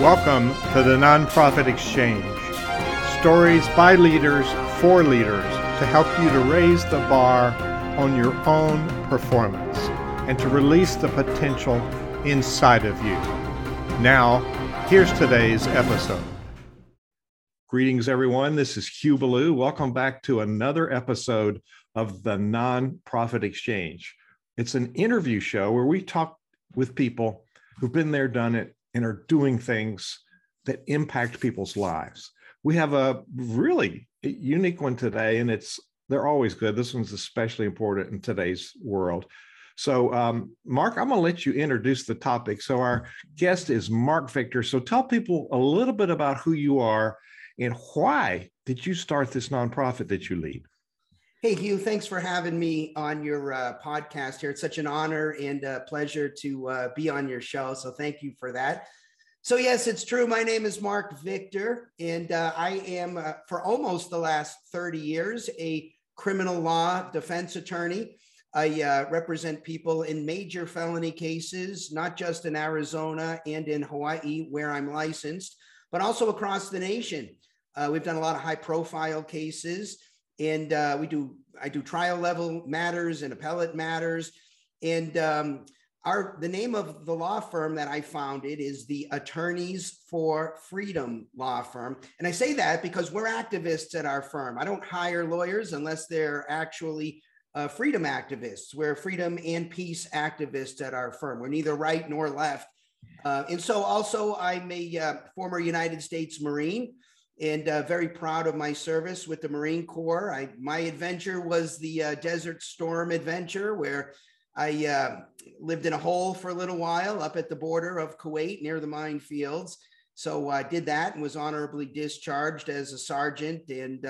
Welcome to the Nonprofit Exchange. Stories by leaders for leaders to help you to raise the bar on your own performance and to release the potential inside of you. Now, here's today's episode. Greetings, everyone. This is Hugh Ballou. Welcome back to another episode of the Nonprofit Exchange. It's an interview show where we talk with people who've been there, done it, and are doing things that impact people's lives. We have a really unique one today, and they're always good. This one's especially important in today's world. So, Marc, I'm going to let you introduce the topic. So our guest is Marc Victor. So tell people a little bit about who you are and why did you start this nonprofit that you lead? Hey, Hugh, thanks for having me on your podcast here. It's such an honor and a pleasure to be on your show. So thank you for that. So yes, it's true. My name is Marc Victor, and I am for almost the last 30 years, a criminal law defense attorney. I represent people in major felony cases, not just in Arizona and in Hawaii where I'm licensed, but also across the nation. We've done a lot of high profile cases. And I do trial level matters and appellate matters. And the name of the law firm that I founded is the Attorneys for Freedom Law Firm. And I say that because we're activists at our firm. I don't hire lawyers unless they're actually freedom activists. We're freedom and peace activists at our firm. We're neither right nor left. And so also I'm a former United States Marine, and very proud of my service with the Marine Corps. My adventure was the Desert Storm adventure, where I lived in a hole for a little while up at the border of Kuwait near the minefields. So I did that and was honorably discharged as a sergeant, and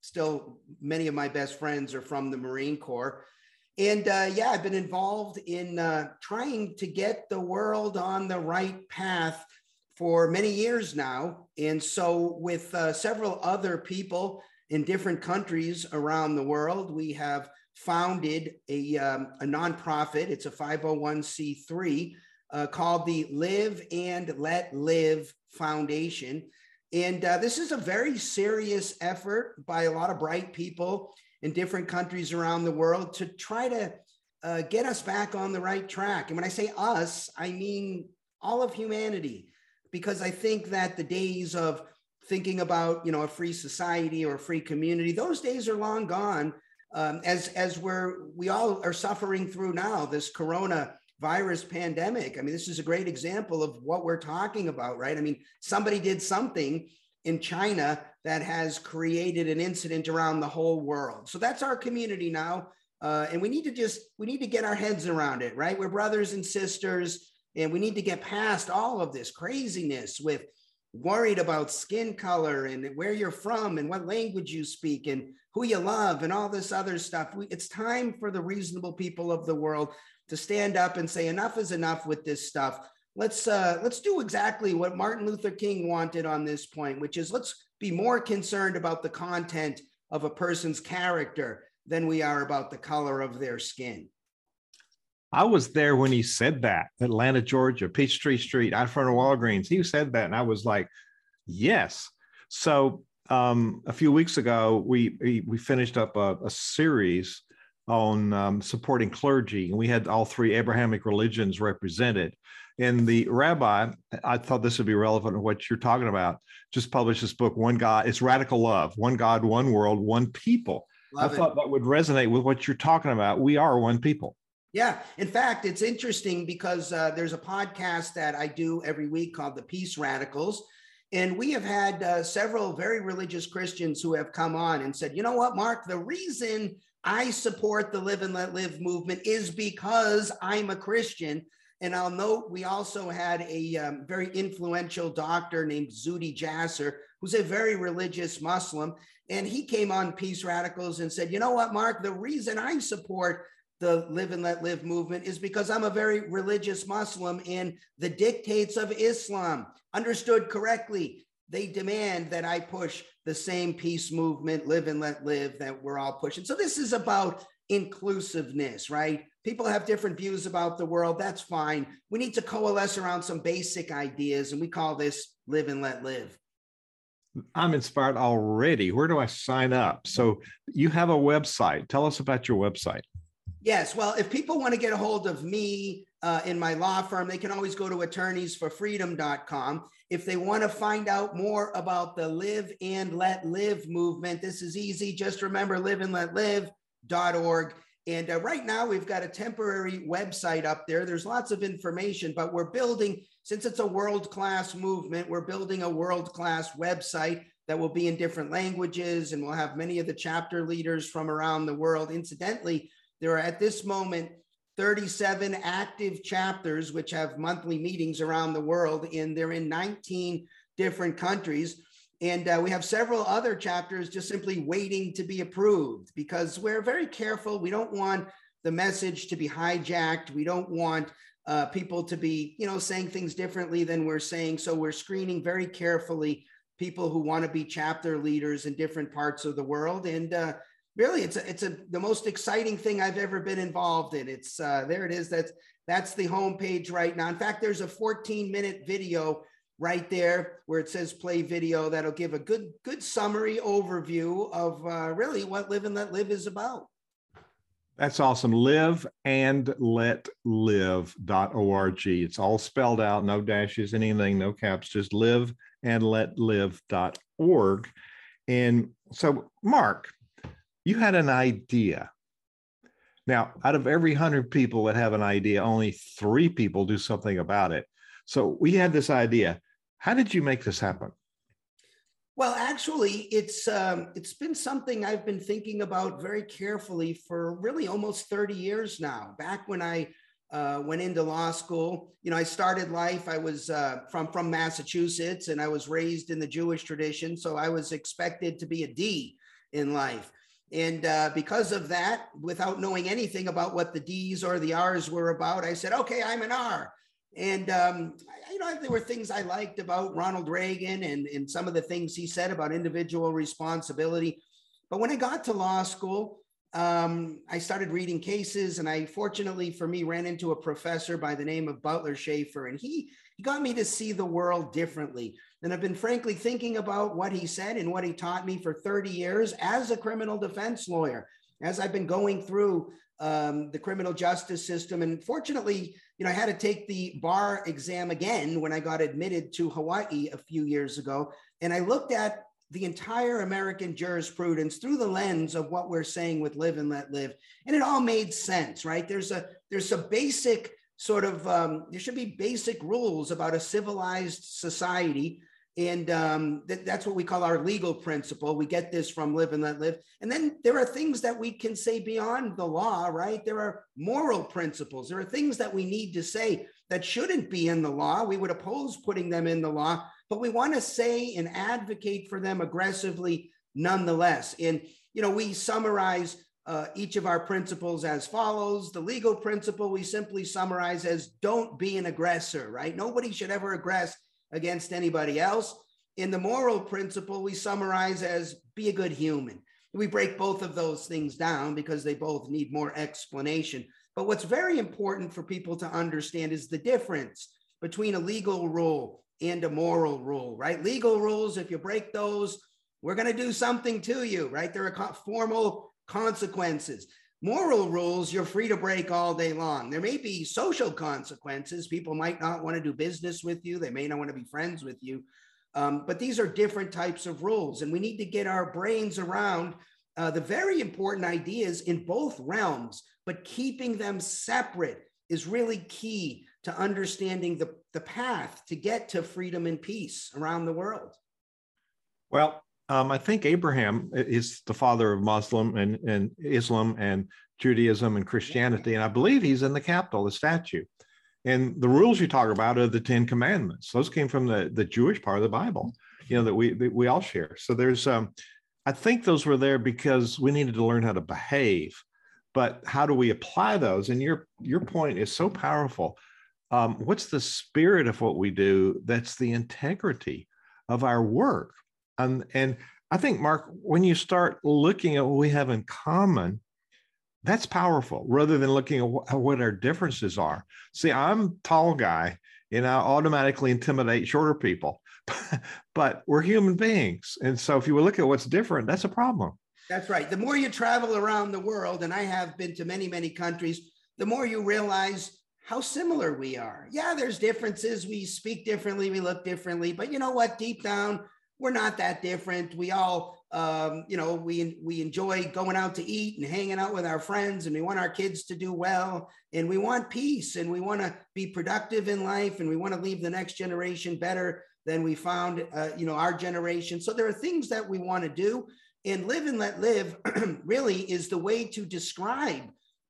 still many of my best friends are from the Marine Corps. And yeah, I've been involved in trying to get the world on the right path for many years now. And so with several other people in different countries around the world, we have founded a nonprofit. It's a 501c3 called the Live and Let Live Foundation. And this is a very serious effort by a lot of bright people in different countries around the world to try to get us back on the right track. And when I say us, I mean all of humanity. Because I think that the days of thinking about, a free society or a free community, those days are long gone, as we all are suffering through now, this coronavirus pandemic. I mean, this is a great example of what we're talking about, right? I mean, somebody did something in China that has created an incident around the whole world. So that's our community now. And we need to get our heads around it, right? We're brothers and sisters. And we need to get past all of this craziness with worried about skin color and where you're from and what language you speak and who you love and all this other stuff. It's time for the reasonable people of the world to stand up and say enough is enough with this stuff. Let's do exactly what Martin Luther King wanted on this point, which is let's be more concerned about the content of a person's character than we are about the color of their skin. I was there when he said that, Atlanta, Georgia, Peachtree Street, out front of Walgreens. He said that, and I was like, yes. So a few weeks ago, we finished up a series on supporting clergy, and we had all three Abrahamic religions represented. And the rabbi, I thought this would be relevant to what you're talking about, just published this book, One God, it's Radical Love, One God, One World, One People. Love I thought it. That would resonate with what you're talking about. We are one people. Yeah. In fact, it's interesting because there's a podcast that I do every week called The Peace Radicals. And we have had several very religious Christians who have come on and said, you know what, Marc, the reason I support the Live and Let Live movement is because I'm a Christian. And I'll note we also had a very influential doctor named Zudi Jasser, who's a very religious Muslim. And he came on Peace Radicals and said, you know what, Marc, the reason I support the Live and Let Live movement is because I'm a very religious Muslim, and the dictates of Islam, understood correctly, they demand that I push the same peace movement, Live and Let Live, that we're all pushing. So this is about inclusiveness, right? People have different views about the world. That's fine. We need to coalesce around some basic ideas, and we call this live and let live. I'm inspired already. Where do I sign up? So you have a website. Tell us about your website. Yes. Well, if people want to get a hold of me in my law firm, they can always go to attorneysforfreedom.com. If they want to find out more about the Live and Let Live movement, this is easy. Just remember liveandletlive.org. And right now we've got a temporary website up there. There's lots of information, but we're building, since it's a world-class movement, we're building a world-class website that will be in different languages, and we'll have many of the chapter leaders from around the world. Incidentally, there are at this moment 37 active chapters which have monthly meetings around the world, and they're in 19 different countries. And we have several other chapters just simply waiting to be approved, because we're very careful. We don't want the message to be hijacked. We don't want people to be, saying things differently than we're saying. So we're screening very carefully people who want to be chapter leaders in different parts of the world. And really, it's the most exciting thing I've ever been involved in. It's there it is. That's the homepage right now. In fact, there's a 14-minute video right there where it says play video that'll give a good summary overview of really what Live and Let Live is about. That's awesome. Liveandletlive.org. It's all spelled out, no dashes, anything, no caps, just liveandletlive.org. And so, Marc, you had an idea. Now, out of every 100 people that have an idea, only 3 people do something about it. So we had this idea. How did you make this happen? Well, actually, it's been something I've been thinking about very carefully for really almost 30 years now. Back when I went into law school, I started life. I was from Massachusetts, and I was raised in the Jewish tradition, so I was expected to be a D in life. And because of that, without knowing anything about what the D's or the R's were about, I said, okay, I'm an R. And, there were things I liked about Ronald Reagan and some of the things he said about individual responsibility. But when I got to law school, I started reading cases, and I, fortunately for me, ran into a professor by the name of Butler Schaefer, and he got me to see the world differently. And I've been frankly thinking about what he said and what he taught me for 30 years as a criminal defense lawyer, as I've been going through the criminal justice system. And fortunately, I had to take the bar exam again when I got admitted to Hawaii a few years ago. And I looked at the entire American jurisprudence through the lens of what we're saying with live and let live. And it all made sense, right? There's a basic sort of, there should be basic rules about a civilized society. And that's what we call our legal principle. We get this from Live and Let Live. And then there are things that we can say beyond the law, right? There are moral principles. There are things that we need to say that shouldn't be in the law. We would oppose putting them in the law, but we want to say and advocate for them aggressively nonetheless. And, we summarize each of our principles as follows. The legal principle we simply summarize as don't be an aggressor, right? Nobody should ever aggress against anybody else. In the moral principle, we summarize as be a good human. We break both of those things down because they both need more explanation. But what's very important for people to understand is the difference between a legal rule and a moral rule, right? Legal rules, if you break those, we're going to do something to you, right? There are formal consequences. Moral rules, you're free to break all day long. There may be social consequences. People might not want to do business with you. They may not want to be friends with you. But these are different types of rules. And we need to get our brains around the very important ideas in both realms. But keeping them separate is really key to understanding the path to get to freedom and peace around the world. Well, I think Abraham is the father of Muslim and Islam and Judaism and Christianity, and I believe he's in the Capitol, the statue. And the rules you talk about are the Ten Commandments. Those came from the Jewish part of the Bible, that we all share. So there's, I think those were there because we needed to learn how to behave, but how do we apply those? And your point is so powerful. What's the spirit of what we do? That's the integrity of our work. And I think, Marc, when you start looking at what we have in common, That's powerful, rather than looking at what our differences are. See, I'm tall guy, and I automatically intimidate shorter people, but we're human beings. And so if you look at what's different, that's a problem. That's right. The more you travel around the world, and I have been to many, many countries, the more you realize how similar we are. Yeah, there's differences. We speak differently. We look differently. But you know what? Deep down, we're not that different. We all, we enjoy going out to eat and hanging out with our friends, and we want our kids to do well, and we want peace, and we want to be productive in life, and we want to leave the next generation better than we found, our generation. So there are things that we want to do. And live and let live really is the way to describe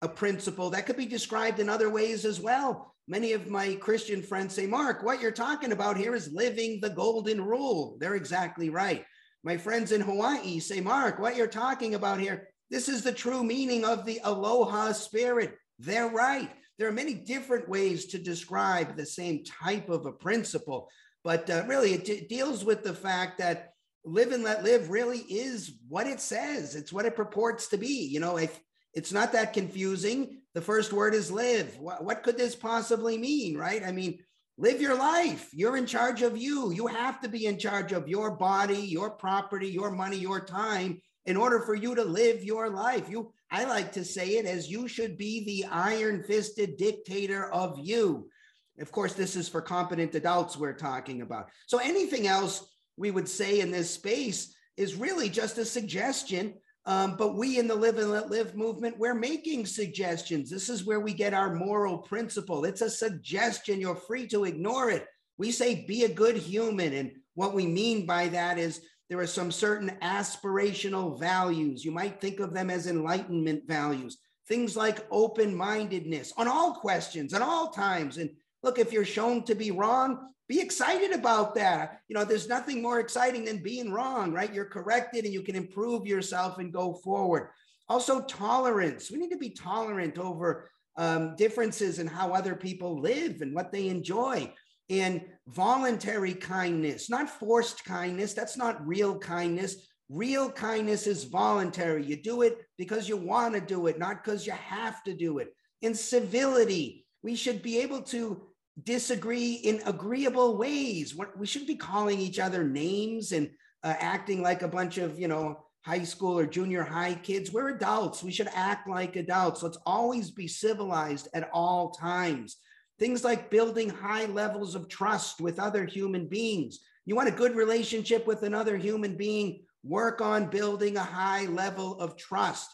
a principle that could be described in other ways as well. Many of my Christian friends say, Mark, what you're talking about here is living the golden rule. They're exactly right. My friends in Hawaii say, Mark, what you're talking about here, this is the true meaning of the aloha spirit. They're right. There are many different ways to describe the same type of a principle, but really it deals with the fact that live and let live really is what it says. It's what it purports to be. You know, if it's not that confusing, the first word is live. What could this possibly mean, right? I mean, live your life. You're in charge of you. You have to be in charge of your body, your property, your money, your time in order for you to live your life. I like to say it as, you should be the iron-fisted dictator of you. Of course, this is for competent adults we're talking about. So anything else we would say in this space is really just a suggestion. But we in the Live and Let Live movement, we're making suggestions. This is where we get our moral principle. It's a suggestion. You're free to ignore it. We say, be a good human. And what we mean by that is there are some certain aspirational values. You might think of them as enlightenment values, things like open-mindedness on all questions and all times. And look, if you're shown to be wrong, be excited about that. You know, there's nothing more exciting than being wrong, right? You're corrected and you can improve yourself and go forward. Also, tolerance. We need to be tolerant over differences in how other people live and what they enjoy. And voluntary kindness, not forced kindness. That's not real kindness. Real kindness is voluntary. You do it because you want to do it, not because you have to do it. And civility. We should be able to disagree in agreeable ways. We shouldn't be calling each other names and acting like a bunch of, high school or junior high kids. We're adults. We should act like adults. Let's always be civilized at all times. Things like building high levels of trust with other human beings. You want a good relationship with another human being, work on building a high level of trust.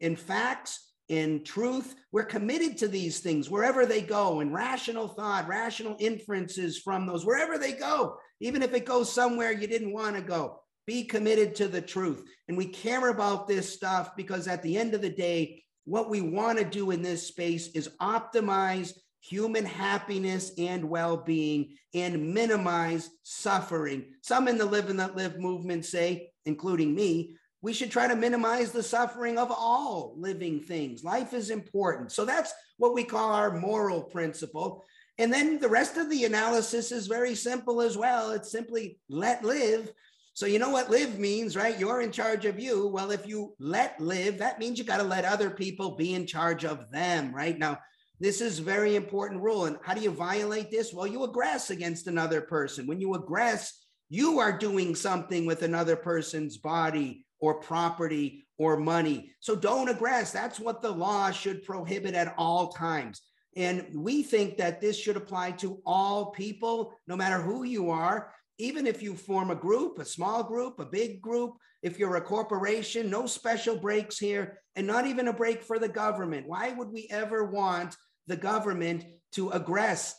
In facts, in truth, we're committed to these things wherever they go, and rational thought, rational inferences from those, wherever they go, even if it goes somewhere you didn't want to go, be committed to the truth. And we care about this stuff because at the end of the day, what we want to do in this space is optimize human happiness and well-being and minimize suffering. Some in the Live and Let Live movement say, including me, we should try to minimize the suffering of all living things. Life is important. So that's what we call our moral principle. And then the rest of the analysis is very simple as well. It's simply let live. So you know what live means, right? You're in charge of you. Well, if you let live, that means you got to let other people be in charge of them, right? Now, this is a very important rule. And how do you violate this? Well, you aggress against another person. When you aggress, you are doing something with another person's body or property or money. So don't aggress. That's what the law should prohibit at all times. And we think that this should apply to all people, no matter who you are, even if you form a group, a small group, a big group, if you're a corporation, no special breaks here, and not even a break for the government. Why would we ever want the government to aggress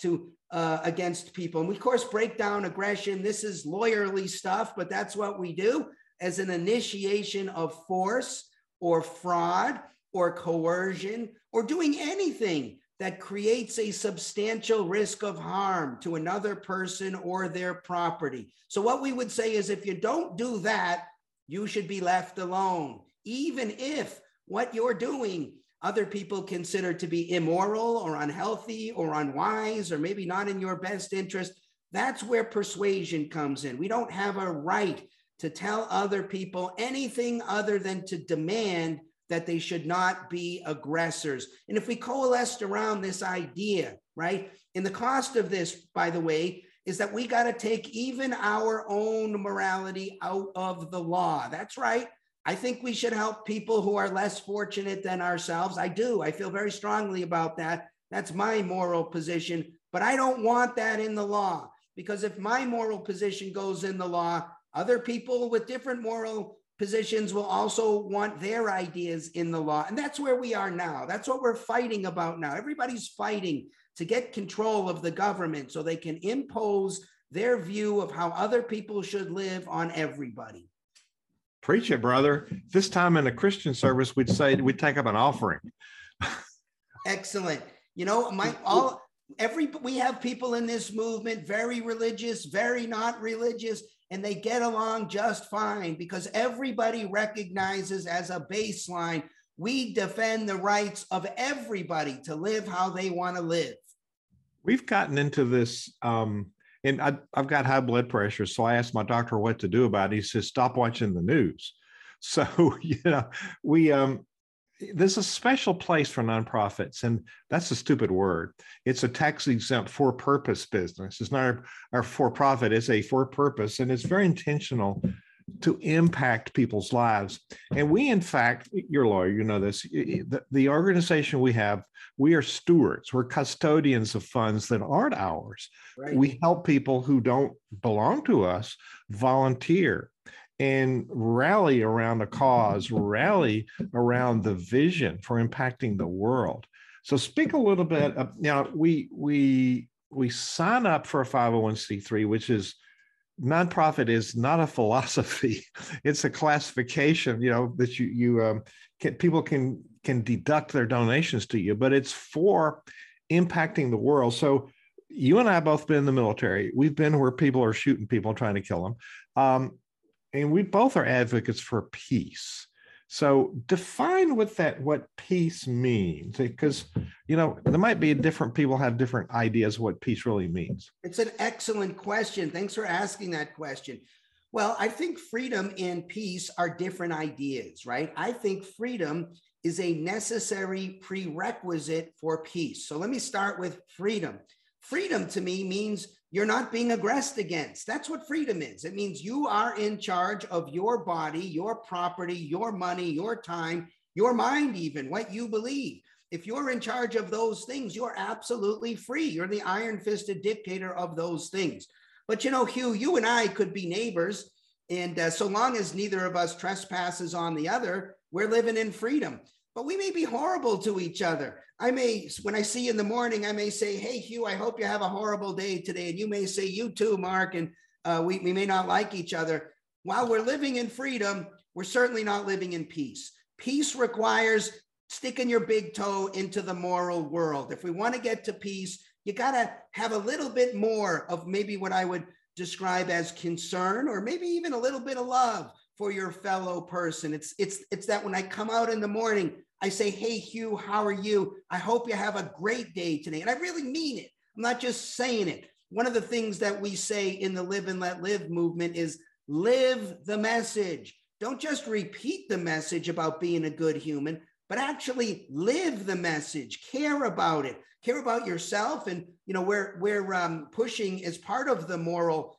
against people? And we, of course, break down aggression. This is lawyerly stuff, but that's what we do, as an initiation of force or fraud or coercion or doing anything that creates a substantial risk of harm to another person or their property. So what we would say is if you don't do that, you should be left alone, even if what you're doing other people consider to be immoral or unhealthy or unwise or maybe not in your best interest. That's where persuasion comes in. We don't have a right to tell other people anything other than to demand that they should not be aggressors. And if we coalesced around this idea, right? And the cost of this, by the way, is that we got to take even our own morality out of the law. That's right. I think we should help people who are less fortunate than ourselves. I do. I feel very strongly about that. That's my moral position, but I don't want that in the law, because if my moral position goes in the law, other people with different moral positions will also want their ideas in the law. And that's where we are now. That's what we're fighting about now. Everybody's fighting to get control of the government so they can impose their view of how other people should live on everybody. Preach it, brother. This time in a Christian service, we'd say we'd take up an offering. Excellent. You know, we have people in this movement, very religious, very not religious, and they get along just fine because everybody recognizes as a baseline, we defend the rights of everybody to live how they want to live. We've gotten into this, and I've got high blood pressure, so I asked my doctor what to do about it. He says, stop watching the news. So, you know, there's a special place for nonprofits, and that's a stupid word. It's a tax-exempt for-purpose business. It's not our for-profit, it's a for-purpose, and it's very intentional to impact people's lives. And we, in fact, you're a lawyer, you know this, the organization we have, we are stewards, we're custodians of funds that aren't ours. Right. We help people who don't belong to us volunteer and rally around a cause, rally around the vision for impacting the world. So speak a little bit of, now we sign up for a 501c3, which is, nonprofit is not a philosophy, it's a classification, you know, that people can deduct their donations to you, but it's for impacting the world. So you and I have both been in the military. We've been where people are shooting people, trying to kill them. And we both are advocates for peace. So define what peace means, because, you know, there might be different people have different ideas of what peace really means. It's an excellent question. Thanks for asking that question. Well, I think freedom and peace are different ideas, right? I think freedom is a necessary prerequisite for peace. So let me start with freedom. Freedom to me means you're not being aggressed against. That's what freedom is. It means you are in charge of your body, your property, your money, your time, your mind, even what you believe. If you're in charge of those things, you're absolutely free. You're the iron-fisted dictator of those things. But you know, Hugh, you and I could be neighbors. And so long as neither of us trespasses on the other, we're living in freedom. But we may be horrible to each other. When I see you in the morning, I may say, hey, Hugh, I hope you have a horrible day today. And you may say, you too, Mark. And we may not like each other. While we're living in freedom, we're certainly not living in peace. Peace requires sticking your big toe into the moral world. If we want to get to peace, you got to have a little bit more of maybe what I would describe as concern, or maybe even a little bit of love for your fellow person. It's that when I come out in the morning, I say, hey, Hugh, how are you? I hope you have a great day today. And I really mean it. I'm not just saying it. One of the things that we say in the Live and Let Live movement is live the message. Don't just repeat the message about being a good human, but actually live the message, care about it, care about yourself. And, you know, we're pushing as part of the moral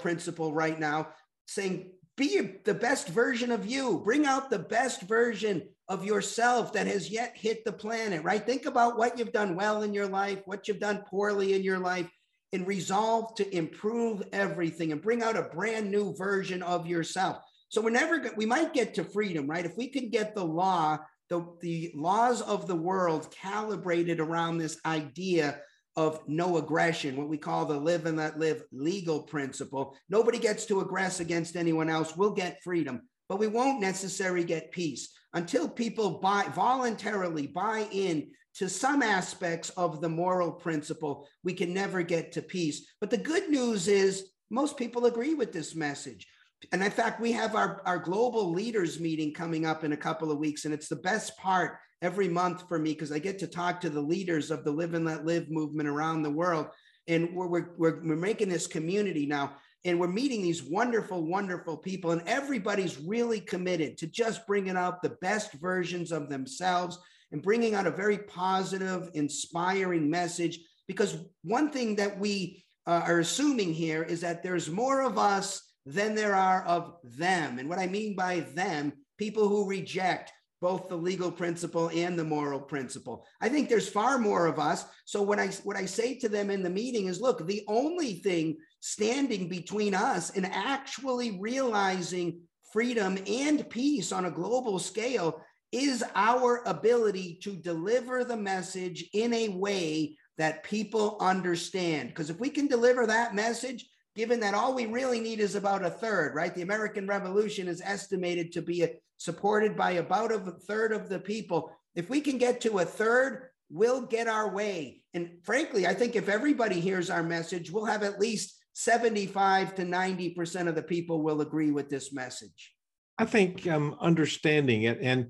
principle right now, saying, be the best version of you. Bring out the best version of yourself that has yet hit the planet, right? Think about what you've done well in your life, what you've done poorly in your life, and resolve to improve everything and bring out a brand new version of yourself. So we might get to freedom, right? If we can get the law, the laws of the world calibrated around this idea of no aggression, what we call the live and let live legal principle. Nobody gets to aggress against anyone else. We'll get freedom, but we won't necessarily get peace until people voluntarily buy in to some aspects of the moral principle. We can never get to peace. But the good news is most people agree with this message. And in fact, we have our global leaders meeting coming up in a couple of weeks, and it's the best part every month for me because I get to talk to the leaders of the Live and Let Live movement around the world. And we're making this community now. And we're meeting these wonderful, wonderful people, and everybody's really committed to just bringing out the best versions of themselves and bringing out a very positive, inspiring message. Because one thing that we are assuming here is that there's more of us than there are of them. And what I mean by them, people who reject both the legal principle and the moral principle. I think there's far more of us. So what I say to them in the meeting is, look, the only thing standing between us and actually realizing freedom and peace on a global scale is our ability to deliver the message in a way that people understand. Because if we can deliver that message, given that all we really need is about a third, right? The American Revolution is estimated to be supported by about a third of the people. If we can get to a third, we'll get our way. And frankly, I think if everybody hears our message, we'll have at least 75 to 90% of the people will agree with this message. I think understanding it, and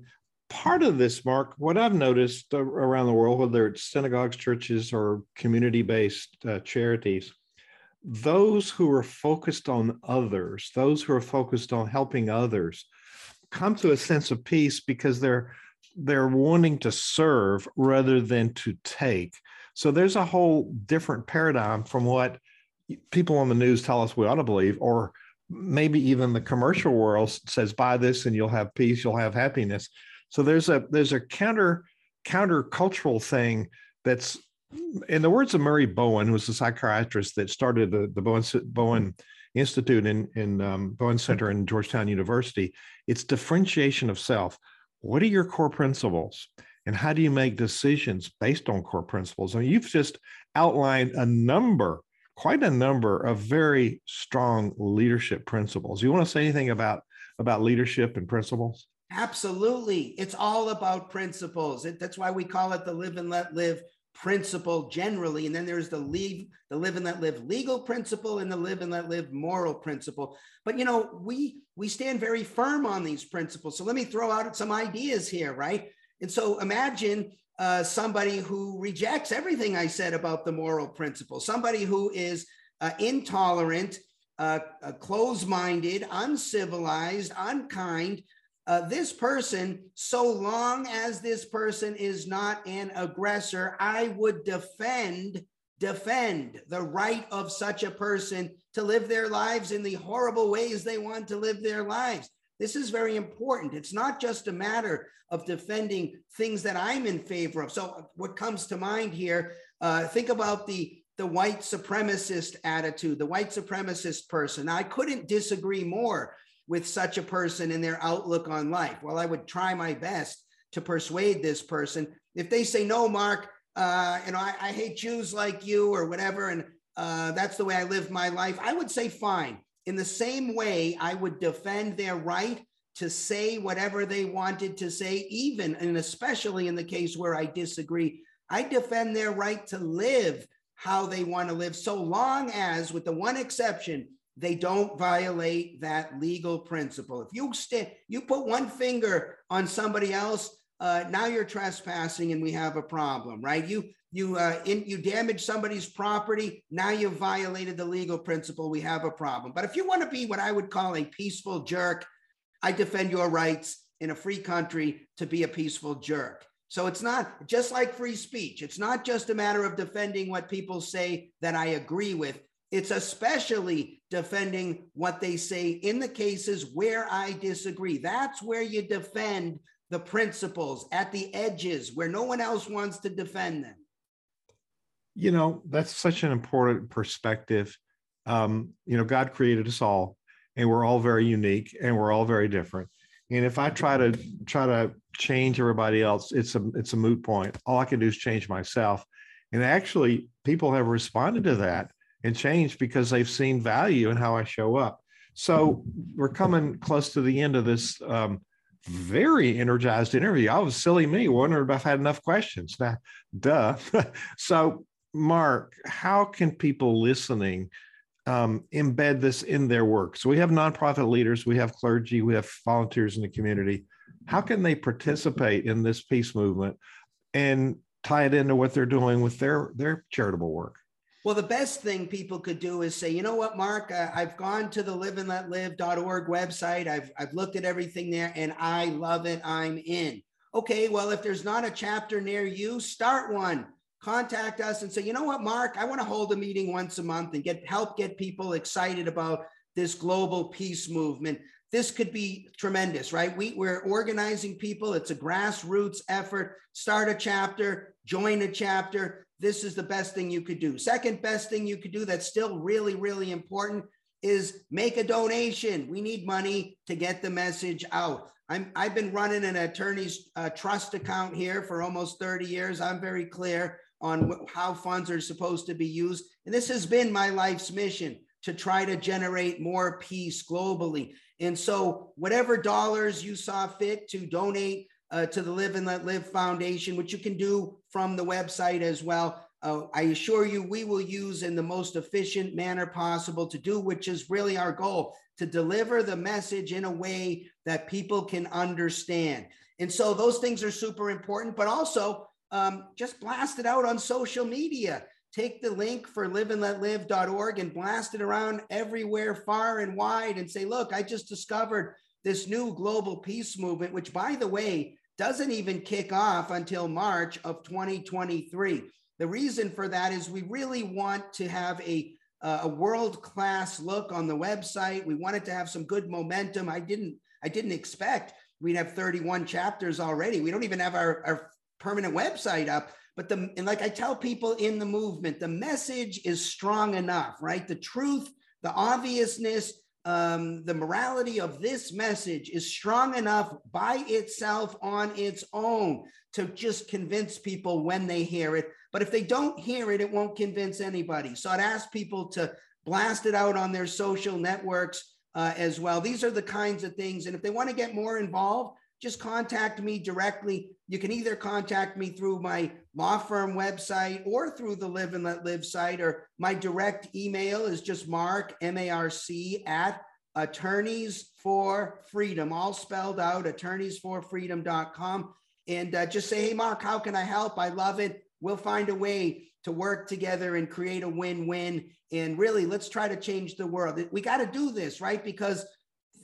part of this, Mark, what I've noticed around the world, whether it's synagogues, churches, or community-based charities, those who are focused on others, those who are focused on helping others, come to a sense of peace because they're wanting to serve rather than to take. So there's a whole different paradigm from what people on the news tell us we ought to believe, or maybe even the commercial world says, buy this and you'll have peace, you'll have happiness. So there's a countercultural thing that's, in the words of Murray Bowen, who was the psychiatrist that started the Bowen Institute in Bowen Center in Georgetown University, it's differentiation of self. What are your core principles? And how do you make decisions based on core principles? I mean, you've just outlined quite a number of very strong leadership principles. You want to say anything about leadership and principles? Absolutely. It's all about principles. That's why we call it the Live and Let Live principle generally. And then there's the Live and Let Live legal principle and the Live and Let Live moral principle. But, you know, we stand very firm on these principles. So let me throw out some ideas here, right? And so imagine somebody who rejects everything I said about the moral principle, somebody who is intolerant, closed-minded, uncivilized, unkind. This person, so long as this person is not an aggressor, I would defend the right of such a person to live their lives in the horrible ways they want to live their lives. This is very important. It's not just a matter of defending things that I'm in favor of. So what comes to mind here, think about the white supremacist attitude, the white supremacist person. I couldn't disagree more with such a person and their outlook on life. Well, I would try my best to persuade this person. If they say, no, Mark, I hate Jews like you or whatever, and that's the way I live my life, I would say, fine. In the same way, I would defend their right to say whatever they wanted to say, even and especially in the case where I disagree. I defend their right to live how they want to live, so long as, with the one exception, they don't violate that legal principle. If you put one finger on somebody else, now you're trespassing and we have a problem, right? You damage somebody's property, now you've violated the legal principle, we have a problem. But if you want to be what I would call a peaceful jerk, I defend your rights in a free country to be a peaceful jerk. So it's not just like free speech. It's not just a matter of defending what people say that I agree with. It's especially defending what they say in the cases where I disagree. That's where you defend the principles, at the edges, where no one else wants to defend them. You know, that's such an important perspective. You know, God created us all, and we're all very unique, and we're all very different. And if I try to change everybody else, it's a moot point. All I can do is change myself. And actually, people have responded to that and change because they've seen value in how I show up. So we're coming close to the end of this very energized interview. I was silly me, wondering if I had enough questions. Now, duh. So, Mark, how can people listening embed this in their work? So we have nonprofit leaders, we have clergy, we have volunteers in the community. How can they participate in this peace movement and tie it into what they're doing with their charitable work? Well, the best thing people could do is say, you know what, Mark, I've gone to the liveandletlive.org website. I've looked at everything there and I love it. I'm in. Okay, well, if there's not a chapter near you, start one. Contact us and say, you know what, Mark, I want to hold a meeting once a month and help get people excited about this global peace movement. This could be tremendous, right? We're organizing people. It's a grassroots effort. Start a chapter, join a chapter. This is the best thing you could do. Second best thing you could do that's still really, really important is make a donation. We need money to get the message out. I've been running an attorney's trust account here for almost 30 years. I'm very clear on how funds are supposed to be used. And this has been my life's mission, to try to generate more peace globally. And so whatever dollars you saw fit to donate to the Live and Let Live Foundation, which you can do from the website as well, I assure you we will use in the most efficient manner possible to do, which is really our goal, to deliver the message in a way that people can understand. And so those things are super important, but also just blast it out on social media. Take the link for liveandletlive.org and blast it around everywhere, far and wide, and say, look, I just discovered this new global peace movement, which, by the way, doesn't even kick off until March of 2023. The reason for that is we really want to have a world-class look on the website. We wanted to have some good momentum. I didn't expect we'd have 31 chapters already. We don't even have our permanent website up. But and like I tell people in the movement, the message is strong enough, right? The truth, the obviousness, the morality of this message is strong enough by itself on its own to just convince people when they hear it. But if they don't hear it, it won't convince anybody. So I'd ask people to blast it out on their social networks as well. These are the kinds of things. And if they want to get more involved, just contact me directly. You can either contact me through my law firm website or through the Live and Let Live site, or my direct email is just Mark, M-A-R-C, at Attorneys for Freedom, all spelled out, attorneysforfreedom.com. And just say, hey, Mark, how can I help? I love it. We'll find a way to work together and create a win-win. And really, let's try to change the world. We got to do this, right? Because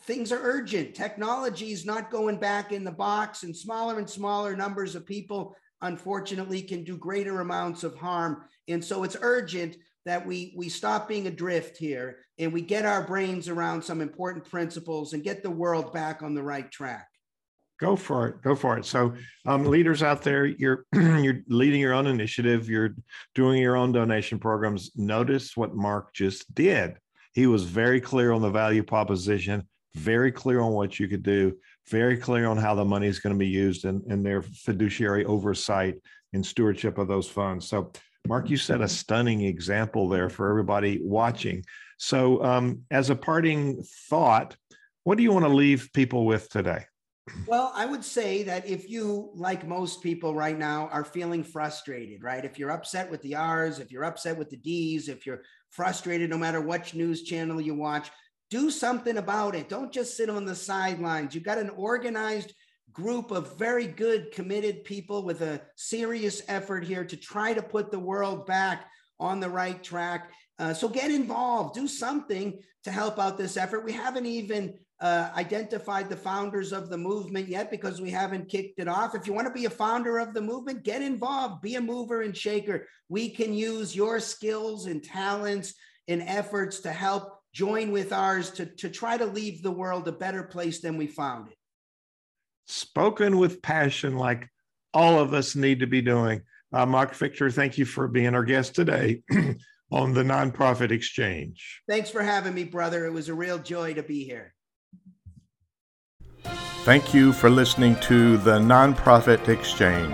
things are urgent. Technology is not going back in the box, and smaller numbers of people, unfortunately, can do greater amounts of harm. And so it's urgent that we stop being adrift here and we get our brains around some important principles and get the world back on the right track. Go for it. Go for it. So leaders out there, you're leading your own initiative. You're doing your own donation programs. Notice what Mark just did. He was very clear on the value proposition, very clear on what you could do, very clear on how the money is going to be used and their fiduciary oversight and stewardship of those funds. So, Mark, you set a stunning example there for everybody watching. So as a parting thought, what do you want to leave people with today? Well, I would say that if you, like most people right now, are feeling frustrated, right? If you're upset with the R's, if you're upset with the D's, if you're frustrated no matter which news channel you watch, do something about it. Don't just sit on the sidelines. You've got an organized group of very good, committed people with a serious effort here to try to put the world back on the right track. So get involved. Do something to help out this effort. We haven't even identified the founders of the movement yet because we haven't kicked it off. If you want to be a founder of the movement, get involved. Be a mover and shaker. We can use your skills and talents and efforts to help join with ours to try to leave the world a better place than we found it. Spoken with passion, like all of us need to be doing. Marc Victor, thank you for being our guest today on the Nonprofit Exchange. Thanks for having me, brother. It was a real joy to be here. Thank you for listening to the Nonprofit Exchange.